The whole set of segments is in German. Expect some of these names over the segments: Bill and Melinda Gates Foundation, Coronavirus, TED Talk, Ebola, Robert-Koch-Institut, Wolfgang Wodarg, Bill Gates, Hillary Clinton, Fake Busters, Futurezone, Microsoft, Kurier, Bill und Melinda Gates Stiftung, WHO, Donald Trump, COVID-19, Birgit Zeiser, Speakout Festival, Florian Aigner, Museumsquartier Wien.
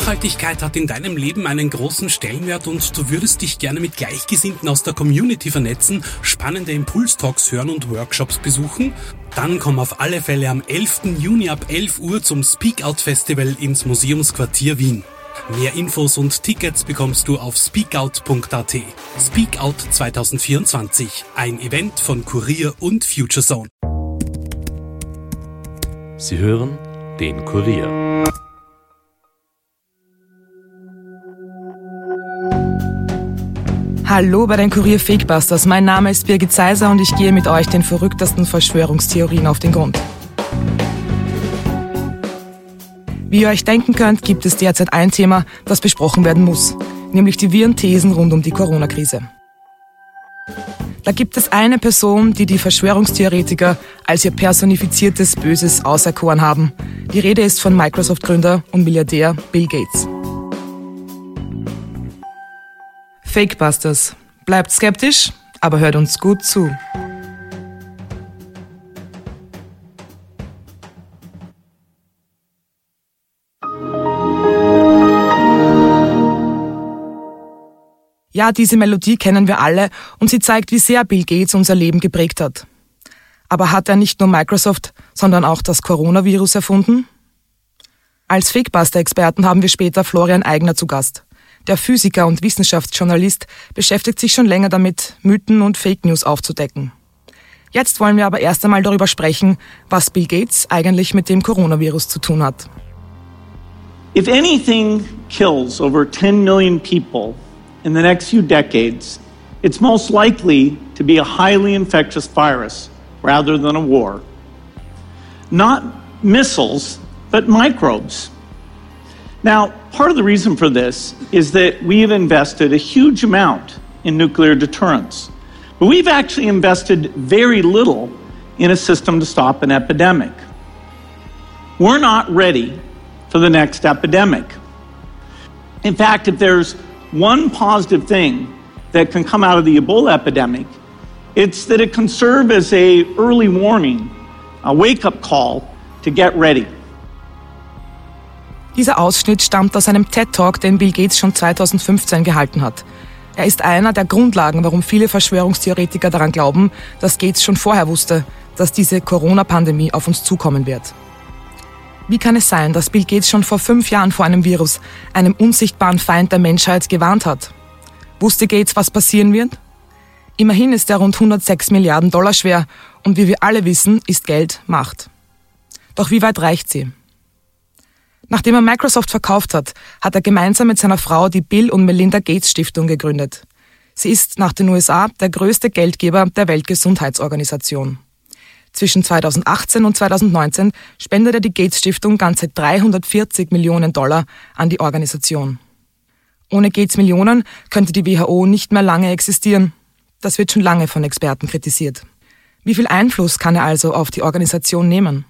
Nachhaltigkeit hat in deinem Leben einen großen Stellenwert und du würdest dich gerne mit Gleichgesinnten aus der Community vernetzen, spannende Impulstalks hören und Workshops besuchen? Dann komm auf alle Fälle am 11. Juni ab 11 Uhr zum Speakout Festival ins Museumsquartier Wien. Mehr Infos und Tickets bekommst du auf speakout.at. Speakout 2024, ein Event von Kurier und Futurezone. Sie hören den Kurier. Hallo bei den Kurier Fake Busters. Mein Name ist Birgit Zeiser und ich gehe mit euch den verrücktesten Verschwörungstheorien auf den Grund. Wie ihr euch denken könnt, gibt es derzeit ein Thema, das besprochen werden muss, nämlich die wirren Thesen rund um die Corona-Krise. Da gibt es eine Person, die Verschwörungstheoretiker als ihr personifiziertes Böses auserkoren haben. Die Rede ist von Microsoft-Gründer und Milliardär Bill Gates. Fake Busters. Bleibt skeptisch, aber hört uns gut zu. Ja, diese Melodie kennen wir alle und sie zeigt, wie sehr Bill Gates unser Leben geprägt hat. Aber hat er nicht nur Microsoft, sondern auch das Coronavirus erfunden? Als Fake-Buster-Experten haben wir später Florian Aigner zu Gast. Der Physiker und Wissenschaftsjournalist beschäftigt sich schon länger damit, Mythen und Fake News aufzudecken. Jetzt wollen wir aber erst einmal darüber sprechen, was Bill Gates eigentlich mit dem Coronavirus zu tun hat. If anything kills over 10 million people in the next few decades, it's most likely to be a highly infectious virus rather than a war. Not missiles, but microbes. Now, part of the reason for this is that we have invested a huge amount in nuclear deterrence, but we've actually invested very little in a system to stop an epidemic. We're not ready for the next epidemic. In fact, if there's one positive thing that can come out of the Ebola epidemic, it's that it can serve as a early warning, a wake-up call to get ready. Dieser Ausschnitt stammt aus einem TED Talk, den Bill Gates schon 2015 gehalten hat. Er ist einer der Grundlagen, warum viele Verschwörungstheoretiker daran glauben, dass Gates schon vorher wusste, dass diese Corona-Pandemie auf uns zukommen wird. Wie kann es sein, dass Bill Gates schon vor 5 Jahren vor einem Virus, einem unsichtbaren Feind der Menschheit, gewarnt hat? Wusste Gates, was passieren wird? Immerhin ist er rund 106 Milliarden Dollar schwer und wie wir alle wissen, ist Geld Macht. Doch wie weit reicht sie? Nachdem er Microsoft verkauft hat, hat er gemeinsam mit seiner Frau die Bill und Melinda Gates Stiftung gegründet. Sie ist nach den USA der größte Geldgeber der Weltgesundheitsorganisation. Zwischen 2018 und 2019 spendete die Gates-Stiftung ganze 340 Millionen Dollar an die Organisation. Ohne Gates-Millionen könnte die WHO nicht mehr lange existieren. Das wird schon lange von Experten kritisiert. Wie viel Einfluss kann er also auf die Organisation nehmen?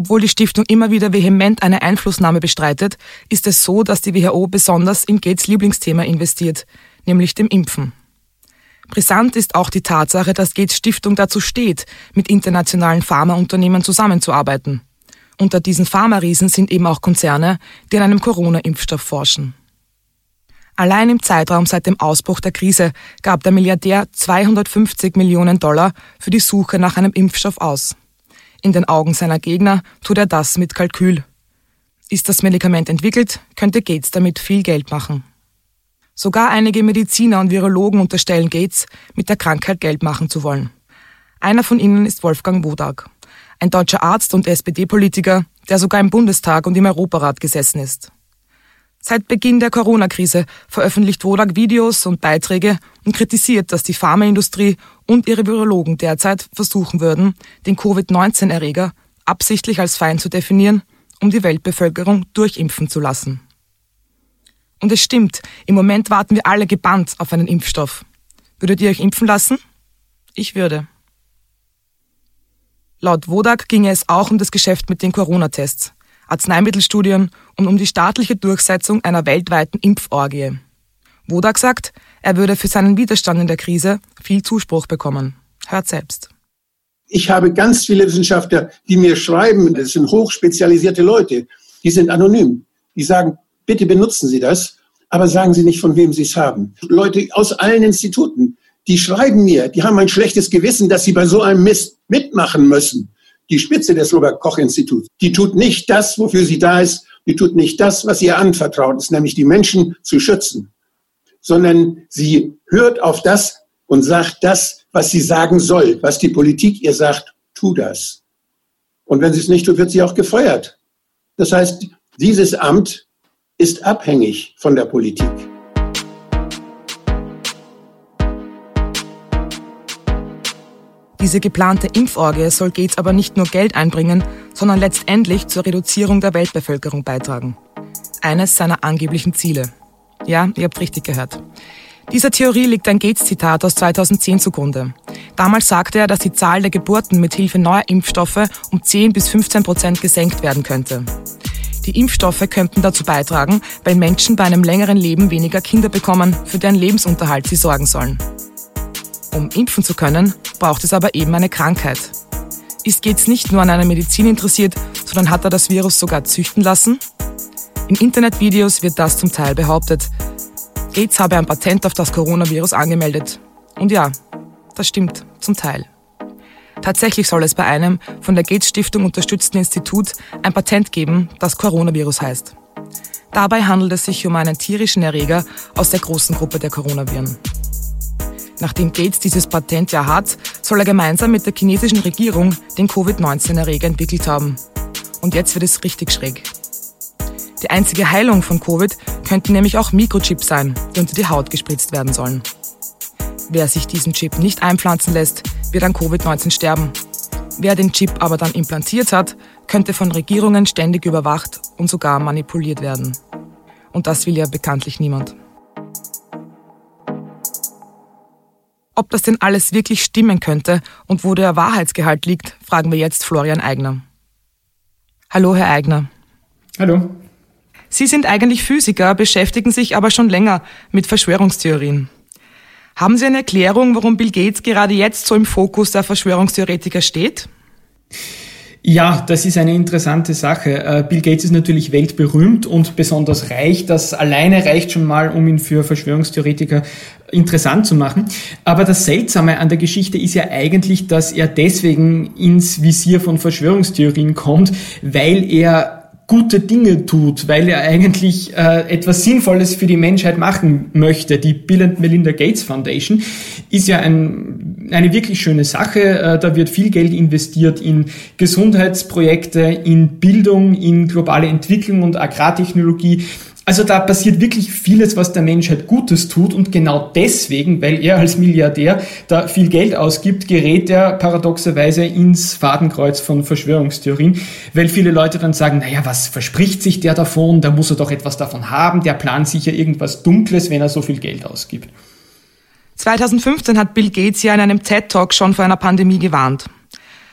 Obwohl die Stiftung immer wieder vehement eine Einflussnahme bestreitet, ist es so, dass die WHO besonders in Gates' Lieblingsthema investiert, nämlich dem Impfen. Brisant ist auch die Tatsache, dass Gates Stiftung dazu steht, mit internationalen Pharmaunternehmen zusammenzuarbeiten. Unter diesen Pharma-Riesen sind eben auch Konzerne, die an einem Corona-Impfstoff forschen. Allein im Zeitraum seit dem Ausbruch der Krise gab der Milliardär 250 Millionen Dollar für die Suche nach einem Impfstoff aus. In den Augen seiner Gegner tut er das mit Kalkül. Ist das Medikament entwickelt, könnte Gates damit viel Geld machen. Sogar einige Mediziner und Virologen unterstellen Gates, mit der Krankheit Geld machen zu wollen. Einer von ihnen ist Wolfgang Wodarg, ein deutscher Arzt und SPD-Politiker, der sogar im Bundestag und im Europarat gesessen ist. Seit Beginn der Corona-Krise veröffentlicht Wodarg Videos und Beiträge und kritisiert, dass die Pharmaindustrie und ihre Virologen derzeit versuchen würden, den Covid-19-Erreger absichtlich als Feind zu definieren, um die Weltbevölkerung durchimpfen zu lassen. Und es stimmt, im Moment warten wir alle gebannt auf einen Impfstoff. Würdet ihr euch impfen lassen? Ich würde. Laut Wodarg ginge es auch um das Geschäft mit den Corona-Tests, Arzneimittelstudien und um die staatliche Durchsetzung einer weltweiten Impforgie. Wodarg sagt, er würde für seinen Widerstand in der Krise viel Zuspruch bekommen. Hört selbst. Ich habe ganz viele Wissenschaftler, die mir schreiben, das sind hochspezialisierte Leute, die sind anonym. Die sagen, bitte benutzen Sie das, aber sagen Sie nicht, von wem Sie es haben. Leute aus allen Instituten, die schreiben mir, die haben ein schlechtes Gewissen, dass sie bei so einem Mist mitmachen müssen. Die Spitze des Robert-Koch-Instituts, die tut nicht das, wofür sie da ist, die tut nicht das, was ihr anvertraut ist, nämlich die Menschen zu schützen, sondern sie hört auf das und sagt das, was sie sagen soll, was die Politik ihr sagt, tu das. Und wenn sie es nicht tut, wird sie auch gefeuert. Das heißt, dieses Amt ist abhängig von der Politik. Diese geplante Impforgie soll Gates aber nicht nur Geld einbringen, sondern letztendlich zur Reduzierung der Weltbevölkerung beitragen. Eines seiner angeblichen Ziele. Ja, ihr habt richtig gehört. Dieser Theorie liegt ein Gates-Zitat aus 2010 zugrunde. Damals sagte er, dass die Zahl der Geburten mit Hilfe neuer Impfstoffe um 10-15% gesenkt werden könnte. Die Impfstoffe könnten dazu beitragen, weil Menschen bei einem längeren Leben weniger Kinder bekommen, für deren Lebensunterhalt sie sorgen sollen. Um impfen zu können, braucht es aber eben eine Krankheit. Ist Gates nicht nur an einer Medizin interessiert, sondern hat er das Virus sogar züchten lassen? In Internetvideos wird das zum Teil behauptet. Gates habe ein Patent auf das Coronavirus angemeldet. Und ja, das stimmt, zum Teil. Tatsächlich soll es bei einem von der Gates-Stiftung unterstützten Institut ein Patent geben, das Coronavirus heißt. Dabei handelt es sich um einen tierischen Erreger aus der großen Gruppe der Coronaviren. Nachdem Gates dieses Patent ja hat, soll er gemeinsam mit der chinesischen Regierung den Covid-19-Erreger entwickelt haben. Und jetzt wird es richtig schräg. Die einzige Heilung von Covid könnten nämlich auch Mikrochips sein, die unter die Haut gespritzt werden sollen. Wer sich diesen Chip nicht einpflanzen lässt, wird an Covid-19 sterben. Wer den Chip aber dann implantiert hat, könnte von Regierungen ständig überwacht und sogar manipuliert werden. Und das will ja bekanntlich niemand. Ob das denn alles wirklich stimmen könnte und wo der Wahrheitsgehalt liegt, fragen wir jetzt Florian Aigner. Hallo, Herr Aigner. Hallo. Sie sind eigentlich Physiker, beschäftigen sich aber schon länger mit Verschwörungstheorien. Haben Sie eine Erklärung, warum Bill Gates gerade jetzt so im Fokus der Verschwörungstheoretiker steht? Ja, das ist eine interessante Sache. Bill Gates ist natürlich weltberühmt und besonders reich. Das alleine reicht schon mal, um ihn für Verschwörungstheoretiker interessant zu machen. Aber das Seltsame an der Geschichte ist ja eigentlich, dass er deswegen ins Visier von Verschwörungstheorien kommt, weil er gute Dinge tut, weil er eigentlich etwas Sinnvolles für die Menschheit machen möchte. Die Bill and Melinda Gates Foundation ist ja eine wirklich schöne Sache. Da wird viel Geld investiert in Gesundheitsprojekte, in Bildung, in globale Entwicklung und Agrartechnologie. Also da passiert wirklich vieles, was der Menschheit Gutes tut, und genau deswegen, weil er als Milliardär da viel Geld ausgibt, gerät er paradoxerweise ins Fadenkreuz von Verschwörungstheorien, weil viele Leute dann sagen, naja, was verspricht sich der davon, da muss er doch etwas davon haben, der plant sicher irgendwas Dunkles, wenn er so viel Geld ausgibt. 2015 hat Bill Gates ja in einem TED Talk schon vor einer Pandemie gewarnt.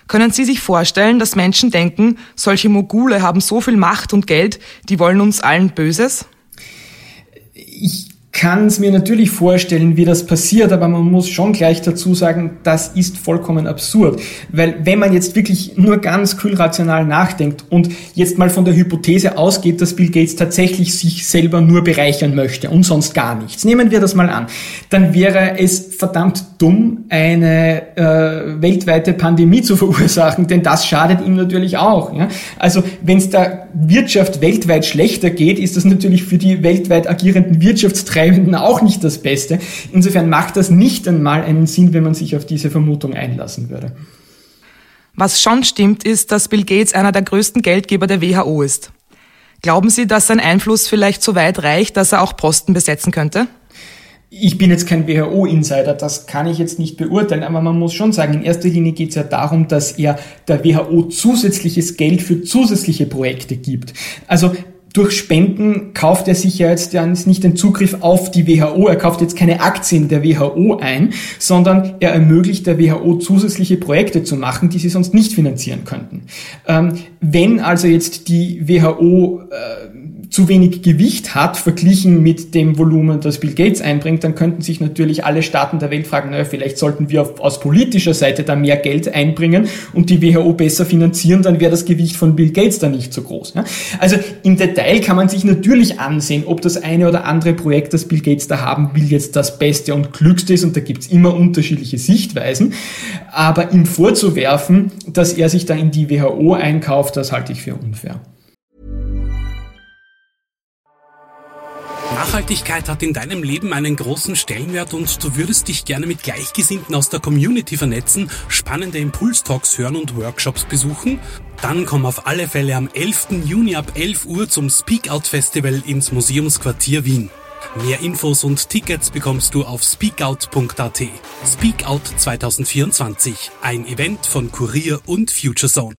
Können Sie sich vorstellen, dass Menschen denken, solche Mogule haben so viel Macht und Geld, die wollen uns allen Böses? Ich kann es mir natürlich vorstellen, wie das passiert, aber man muss schon gleich dazu sagen, das ist vollkommen absurd. Weil wenn man jetzt wirklich nur ganz kühl rational nachdenkt und jetzt mal von der Hypothese ausgeht, dass Bill Gates tatsächlich sich selber nur bereichern möchte und sonst gar nichts, nehmen wir das mal an, dann wäre es verdammt dumm, eine weltweite Pandemie zu verursachen, denn das schadet ihm natürlich auch. Ja? Also wenn es der Wirtschaft weltweit schlechter geht, ist das natürlich für die weltweit agierenden Wirtschaftstreiber auch nicht das Beste. Insofern macht das nicht einmal einen Sinn, wenn man sich auf diese Vermutung einlassen würde. Was schon stimmt, ist, dass Bill Gates einer der größten Geldgeber der WHO ist. Glauben Sie, dass sein Einfluss vielleicht so weit reicht, dass er auch Posten besetzen könnte? Ich bin jetzt kein WHO-Insider, das kann ich jetzt nicht beurteilen, aber man muss schon sagen, in erster Linie geht es ja darum, dass er der WHO zusätzliches Geld für zusätzliche Projekte gibt. Also durch Spenden kauft er sich ja jetzt nicht den Zugriff auf die WHO, er kauft jetzt keine Aktien der WHO ein, sondern er ermöglicht der WHO zusätzliche Projekte zu machen, die sie sonst nicht finanzieren könnten. Wenn also jetzt die WHO zu wenig Gewicht hat, verglichen mit dem Volumen, das Bill Gates einbringt, dann könnten sich natürlich alle Staaten der Welt fragen, naja, vielleicht sollten wir aus politischer Seite da mehr Geld einbringen und die WHO besser finanzieren, dann wäre das Gewicht von Bill Gates da nicht so groß. Ja? Also im Detail kann man sich natürlich ansehen, ob das eine oder andere Projekt, das Bill Gates da haben will, jetzt das Beste und Klügste ist, und da gibt's immer unterschiedliche Sichtweisen, aber ihm vorzuwerfen, dass er sich da in die WHO einkauft, das halte ich für unfair. Nachhaltigkeit hat in deinem Leben einen großen Stellenwert und du würdest dich gerne mit Gleichgesinnten aus der Community vernetzen, spannende Impulstalks hören und Workshops besuchen? Dann komm auf alle Fälle am 11. Juni ab 11 Uhr zum Speakout Festival ins Museumsquartier Wien. Mehr Infos und Tickets bekommst du auf speakout.at. Speakout 2024, ein Event von Kurier und Futurezone.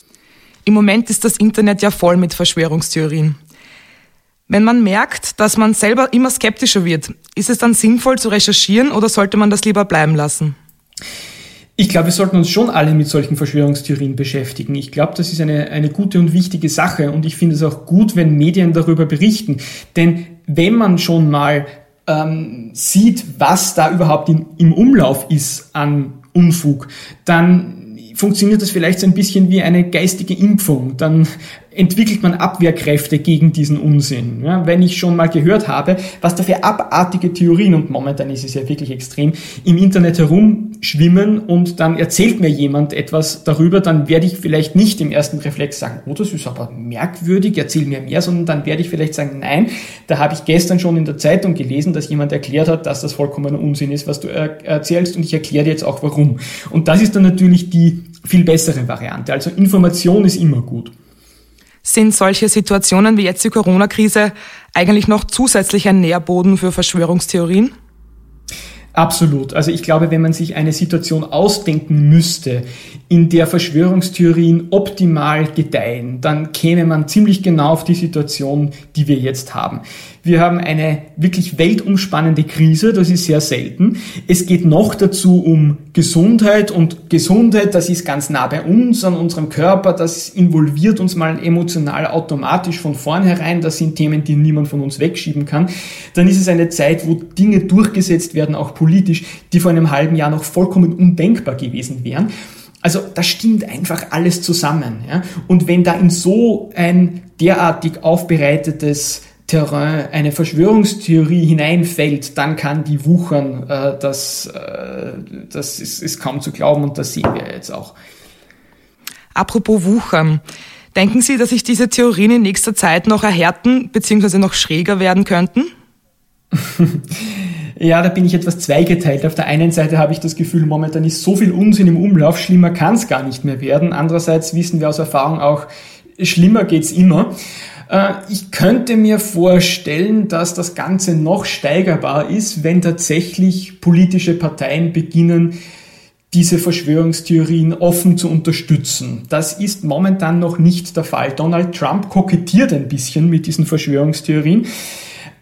Im Moment ist das Internet ja voll mit Verschwörungstheorien. Wenn man merkt, dass man selber immer skeptischer wird, ist es dann sinnvoll zu recherchieren oder sollte man das lieber bleiben lassen? Ich glaube, wir sollten uns schon alle mit solchen Verschwörungstheorien beschäftigen. Ich glaube, das ist eine gute und wichtige Sache und ich finde es auch gut, wenn Medien darüber berichten. Denn wenn man schon mal sieht, was da überhaupt im Umlauf ist an Unfug, dann funktioniert das vielleicht so ein bisschen wie eine geistige Impfung. Dann entwickelt man Abwehrkräfte gegen diesen Unsinn. Ja, wenn ich schon mal gehört habe, was da für abartige Theorien, und momentan ist es ja wirklich extrem, im Internet herumschwimmen und dann erzählt mir jemand etwas darüber, dann werde ich vielleicht nicht im ersten Reflex sagen, oh, das ist aber merkwürdig, erzähl mir mehr, sondern dann werde ich vielleicht sagen, nein, da habe ich gestern schon in der Zeitung gelesen, dass jemand erklärt hat, dass das vollkommener Unsinn ist, was du erzählst, und ich erkläre dir jetzt auch warum. Und das ist dann natürlich die viel bessere Variante. Also Information ist immer gut. Sind solche Situationen wie jetzt die Corona-Krise eigentlich noch zusätzlich ein Nährboden für Verschwörungstheorien? Absolut. Also ich glaube, wenn man sich eine Situation ausdenken müsste, in der Verschwörungstheorien optimal gedeihen, dann käme man ziemlich genau auf die Situation, die wir jetzt haben. Wir haben eine wirklich weltumspannende Krise, das ist sehr selten. Es geht noch dazu um Gesundheit, und Gesundheit, das ist ganz nah bei uns, an unserem Körper, das involviert uns mal emotional automatisch von vornherein, das sind Themen, die niemand von uns wegschieben kann. Dann ist es eine Zeit, wo Dinge durchgesetzt werden, auch politisch, die vor einem halben Jahr noch vollkommen undenkbar gewesen wären. Also da stimmt einfach alles zusammen. Ja? Und wenn da in so ein derartig aufbereitetes Terrain eine Verschwörungstheorie hineinfällt, dann kann die wuchern. Das ist kaum zu glauben, und das sehen wir jetzt auch. Apropos wuchern. Denken Sie, dass sich diese Theorien in nächster Zeit noch erhärten bzw. noch schräger werden könnten? Ja, da bin ich etwas zweigeteilt. Auf der einen Seite habe ich das Gefühl, momentan ist so viel Unsinn im Umlauf, schlimmer kann es gar nicht mehr werden. Andererseits wissen wir aus Erfahrung auch, schlimmer geht's immer. Ich könnte mir vorstellen, dass das Ganze noch steigerbar ist, wenn tatsächlich politische Parteien beginnen, diese Verschwörungstheorien offen zu unterstützen. Das ist momentan noch nicht der Fall. Donald Trump kokettiert ein bisschen mit diesen Verschwörungstheorien.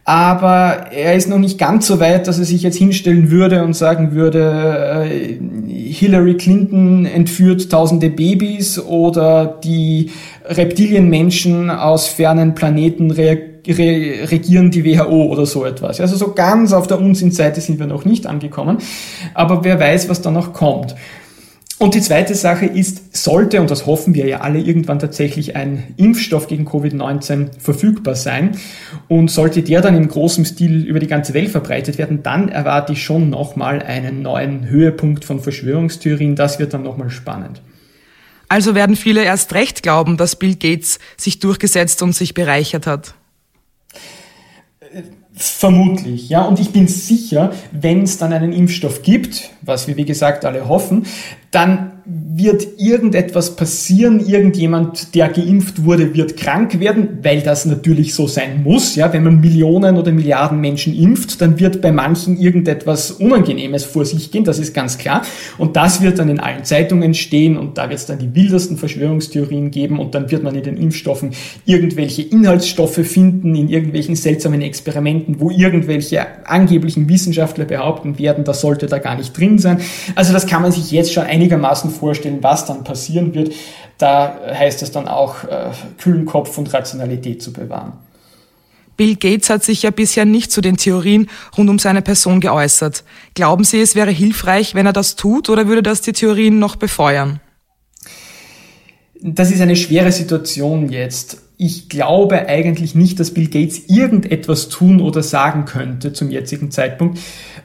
Aber er ist noch nicht ganz so weit, dass er sich jetzt hinstellen würde und sagen würde, Hillary Clinton entführt tausende Babys oder die Reptilienmenschen aus fernen Planeten regieren die WHO oder so etwas. Also so ganz auf der Unsinnseite sind wir noch nicht angekommen, aber wer weiß, was da noch kommt. Und die zweite Sache ist, sollte, und das hoffen wir ja alle, irgendwann tatsächlich ein Impfstoff gegen Covid-19 verfügbar sein und sollte der dann im großen Stil über die ganze Welt verbreitet werden, dann erwarte ich schon nochmal einen neuen Höhepunkt von Verschwörungstheorien. Das wird dann nochmal spannend. Also werden viele erst recht glauben, dass Bill Gates sich durchgesetzt und sich bereichert hat. Vermutlich, ja. Und ich bin sicher, wenn es dann einen Impfstoff gibt, was wir wie gesagt alle hoffen, dann wird irgendetwas passieren, irgendjemand, der geimpft wurde, wird krank werden, weil das natürlich so sein muss. Ja, wenn man Millionen oder Milliarden Menschen impft, dann wird bei manchen irgendetwas Unangenehmes vor sich gehen, das ist ganz klar. Und das wird dann in allen Zeitungen stehen und da wird es dann die wildesten Verschwörungstheorien geben und dann wird man in den Impfstoffen irgendwelche Inhaltsstoffe finden, in irgendwelchen seltsamen Experimenten, wo irgendwelche angeblichen Wissenschaftler behaupten werden, das sollte da gar nicht drin sein. Also das kann man sich jetzt schon einigermaßen vorstellen, was dann passieren wird. Da heißt es dann auch, kühlen Kopf und Rationalität zu bewahren. Bill Gates hat sich ja bisher nicht zu den Theorien rund um seine Person geäußert. Glauben Sie, es wäre hilfreich, wenn er das tut, oder würde das die Theorien noch befeuern? Das ist eine schwere Situation jetzt. Ich glaube eigentlich nicht, dass Bill Gates irgendetwas tun oder sagen könnte zum jetzigen Zeitpunkt,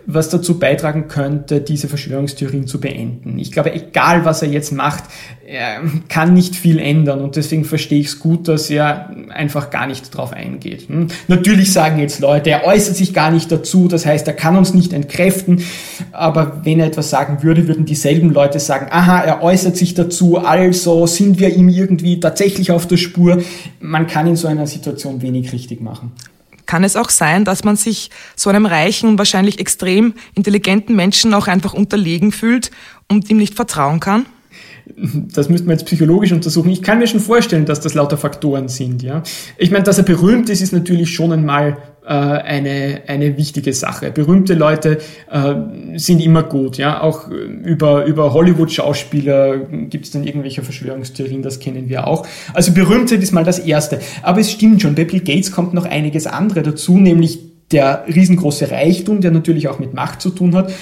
was dazu beitragen könnte, diese Verschwörungstheorien zu beenden. Ich glaube, egal was er jetzt macht, er kann nicht viel ändern, und deswegen verstehe ich es gut, dass er einfach gar nicht drauf eingeht. Natürlich sagen jetzt Leute, er äußert sich gar nicht dazu, das heißt, er kann uns nicht entkräften, aber wenn er etwas sagen würde, würden dieselben Leute sagen, aha, er äußert sich dazu, also sind wir ihm irgendwie tatsächlich auf der Spur. Man kann in so einer Situation wenig richtig machen. Kann es auch sein, dass man sich so einem reichen und wahrscheinlich extrem intelligenten Menschen auch einfach unterlegen fühlt und ihm nicht vertrauen kann? Das müsste man jetzt psychologisch untersuchen. Ich kann mir schon vorstellen, dass das lauter Faktoren sind. Ja? Ich meine, dass er berühmt ist, ist natürlich schon einmal eine wichtige Sache. Berühmte Leute sind immer gut. Ja? Auch über Hollywood-Schauspieler gibt es dann irgendwelche Verschwörungstheorien, das kennen wir auch. Also Berühmtheit ist mal das Erste. Aber es stimmt schon, bei Bill Gates kommt noch einiges andere dazu, nämlich der riesengroße Reichtum, der natürlich auch mit Macht zu tun hat.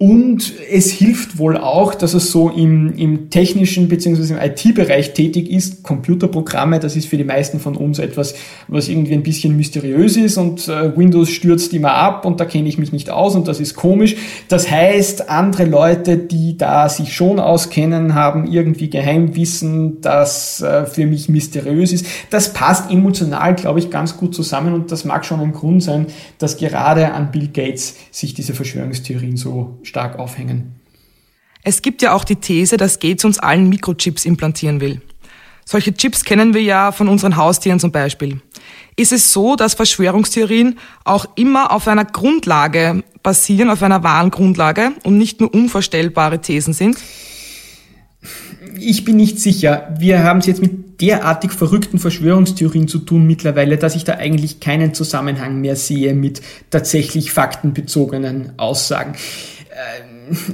Und es hilft wohl auch, dass er so im technischen bzw. im IT-Bereich tätig ist. Computerprogramme, das ist für die meisten von uns etwas, was irgendwie ein bisschen mysteriös ist, und Windows stürzt immer ab und da kenne ich mich nicht aus und das ist komisch. Das heißt, andere Leute, die da sich schon auskennen, haben irgendwie Geheimwissen, das für mich mysteriös ist. Das passt emotional, glaube ich, ganz gut zusammen, und das mag schon ein Grund sein, dass gerade an Bill Gates sich diese Verschwörungstheorien so stark aufhängen. Es gibt ja auch die These, dass Gates uns allen Mikrochips implantieren will. Solche Chips kennen wir ja von unseren Haustieren zum Beispiel. Ist es so, dass Verschwörungstheorien auch immer auf einer Grundlage basieren, auf einer wahren Grundlage, und nicht nur unvorstellbare Thesen sind? Ich bin nicht sicher. Wir haben es jetzt mit derartig verrückten Verschwörungstheorien zu tun mittlerweile, dass ich da eigentlich keinen Zusammenhang mehr sehe mit tatsächlich faktenbezogenen Aussagen.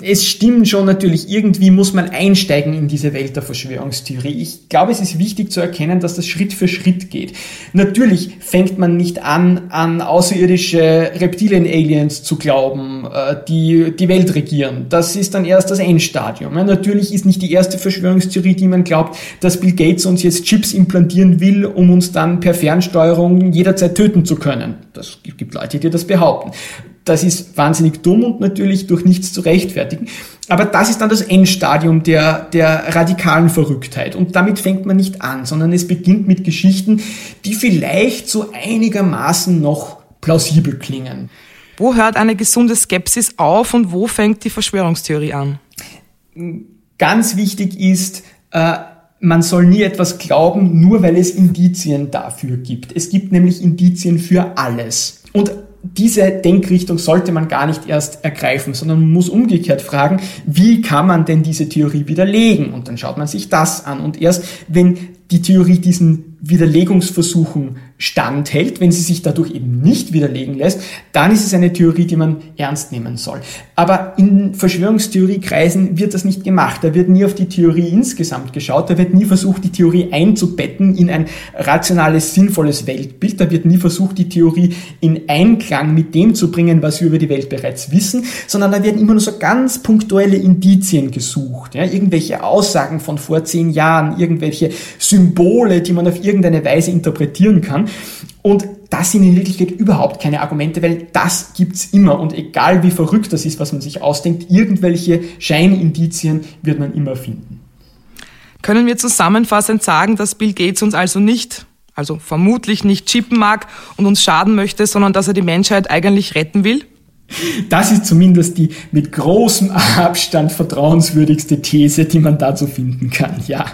Es stimmt schon natürlich, irgendwie muss man einsteigen in diese Welt der Verschwörungstheorie. Ich glaube, es ist wichtig zu erkennen, dass das Schritt für Schritt geht. Natürlich fängt man nicht an außerirdische Reptilien-Aliens zu glauben, die die Welt regieren. Das ist dann erst das Endstadium. Natürlich ist nicht die erste Verschwörungstheorie, die man glaubt, dass Bill Gates uns jetzt Chips implantieren will, um uns dann per Fernsteuerung jederzeit töten zu können. Das gibt Leute, die das behaupten. Das ist wahnsinnig dumm und natürlich durch nichts zu rechtfertigen. Aber das ist dann das Endstadium der radikalen Verrücktheit. Und damit fängt man nicht an, sondern es beginnt mit Geschichten, die vielleicht so einigermaßen noch plausibel klingen. Wo hört eine gesunde Skepsis auf und wo fängt die Verschwörungstheorie an? Ganz wichtig ist, man soll nie etwas glauben, nur weil es Indizien dafür gibt. Es gibt nämlich Indizien für alles. Und diese Denkrichtung sollte man gar nicht erst ergreifen, sondern man muss umgekehrt fragen, wie kann man denn diese Theorie widerlegen? Und dann schaut man sich das an. Und erst wenn die Theorie diesen Widerlegungsversuchen standhält, wenn sie sich dadurch eben nicht widerlegen lässt, dann ist es eine Theorie, die man ernst nehmen soll. Aber in Verschwörungstheoriekreisen wird das nicht gemacht. Da wird nie auf die Theorie insgesamt geschaut. Da wird nie versucht, die Theorie einzubetten in ein rationales, sinnvolles Weltbild. Da wird nie versucht, die Theorie in Einklang mit dem zu bringen, was wir über die Welt bereits wissen, sondern da werden immer nur so ganz punktuelle Indizien gesucht. Ja, irgendwelche Aussagen von vor 10 Jahren, irgendwelche Symbole, die man auf irgendeine Weise interpretieren kann. Und das sind in Wirklichkeit überhaupt keine Argumente, weil das gibt's immer. Und egal wie verrückt das ist, was man sich ausdenkt, irgendwelche Scheinindizien wird man immer finden. Können wir zusammenfassend sagen, dass Bill Gates uns vermutlich nicht chippen mag und uns schaden möchte, sondern dass er die Menschheit eigentlich retten will? Das ist zumindest die mit großem Abstand vertrauenswürdigste These, die man dazu finden kann, ja.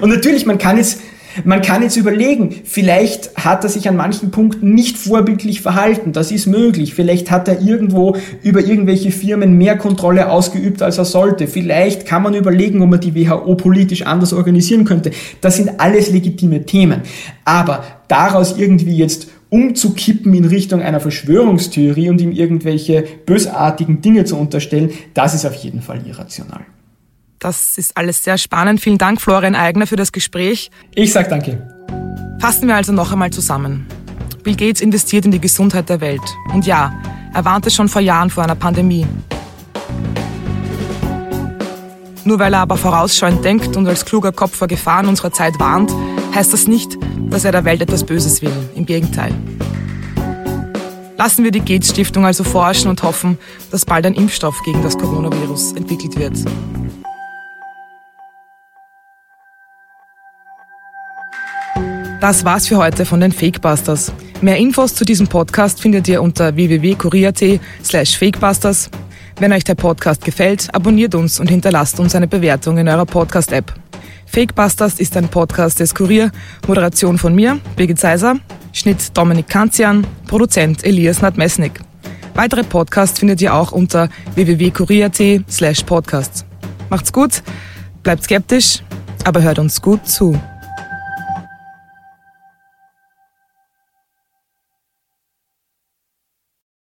Und natürlich, man kann jetzt überlegen, vielleicht hat er sich an manchen Punkten nicht vorbildlich verhalten, das ist möglich. Vielleicht hat er irgendwo über irgendwelche Firmen mehr Kontrolle ausgeübt, als er sollte. Vielleicht kann man überlegen, ob man die WHO politisch anders organisieren könnte. Das sind alles legitime Themen. Aber daraus irgendwie jetzt umzukippen in Richtung einer Verschwörungstheorie und ihm irgendwelche bösartigen Dinge zu unterstellen, das ist auf jeden Fall irrational. Das ist alles sehr spannend. Vielen Dank, Florian Aigner, für das Gespräch. Ich sage danke. Fassen wir also noch einmal zusammen. Bill Gates investiert in die Gesundheit der Welt. Und ja, er warnte schon vor Jahren vor einer Pandemie. Nur weil er aber vorausschauend denkt und als kluger Kopf vor Gefahren unserer Zeit warnt, heißt das nicht, dass er der Welt etwas Böses will. Im Gegenteil. Lassen wir die Gates-Stiftung also forschen und hoffen, dass bald ein Impfstoff gegen das Coronavirus entwickelt wird. Das war's für heute von den Fake Busters. Mehr Infos zu diesem Podcast findet ihr unter www.kurier.at/fakebusters. Wenn euch der Podcast gefällt, abonniert uns und hinterlasst uns eine Bewertung in eurer Podcast-App. Fake Busters ist ein Podcast des Kurier, Moderation von mir, Birgit Zeiser, Schnitt Dominik Kanzian, Produzent Elias Nadmesnik. Weitere Podcasts findet ihr auch unter www.kurier.at/podcasts. Macht's gut, bleibt skeptisch, aber hört uns gut zu.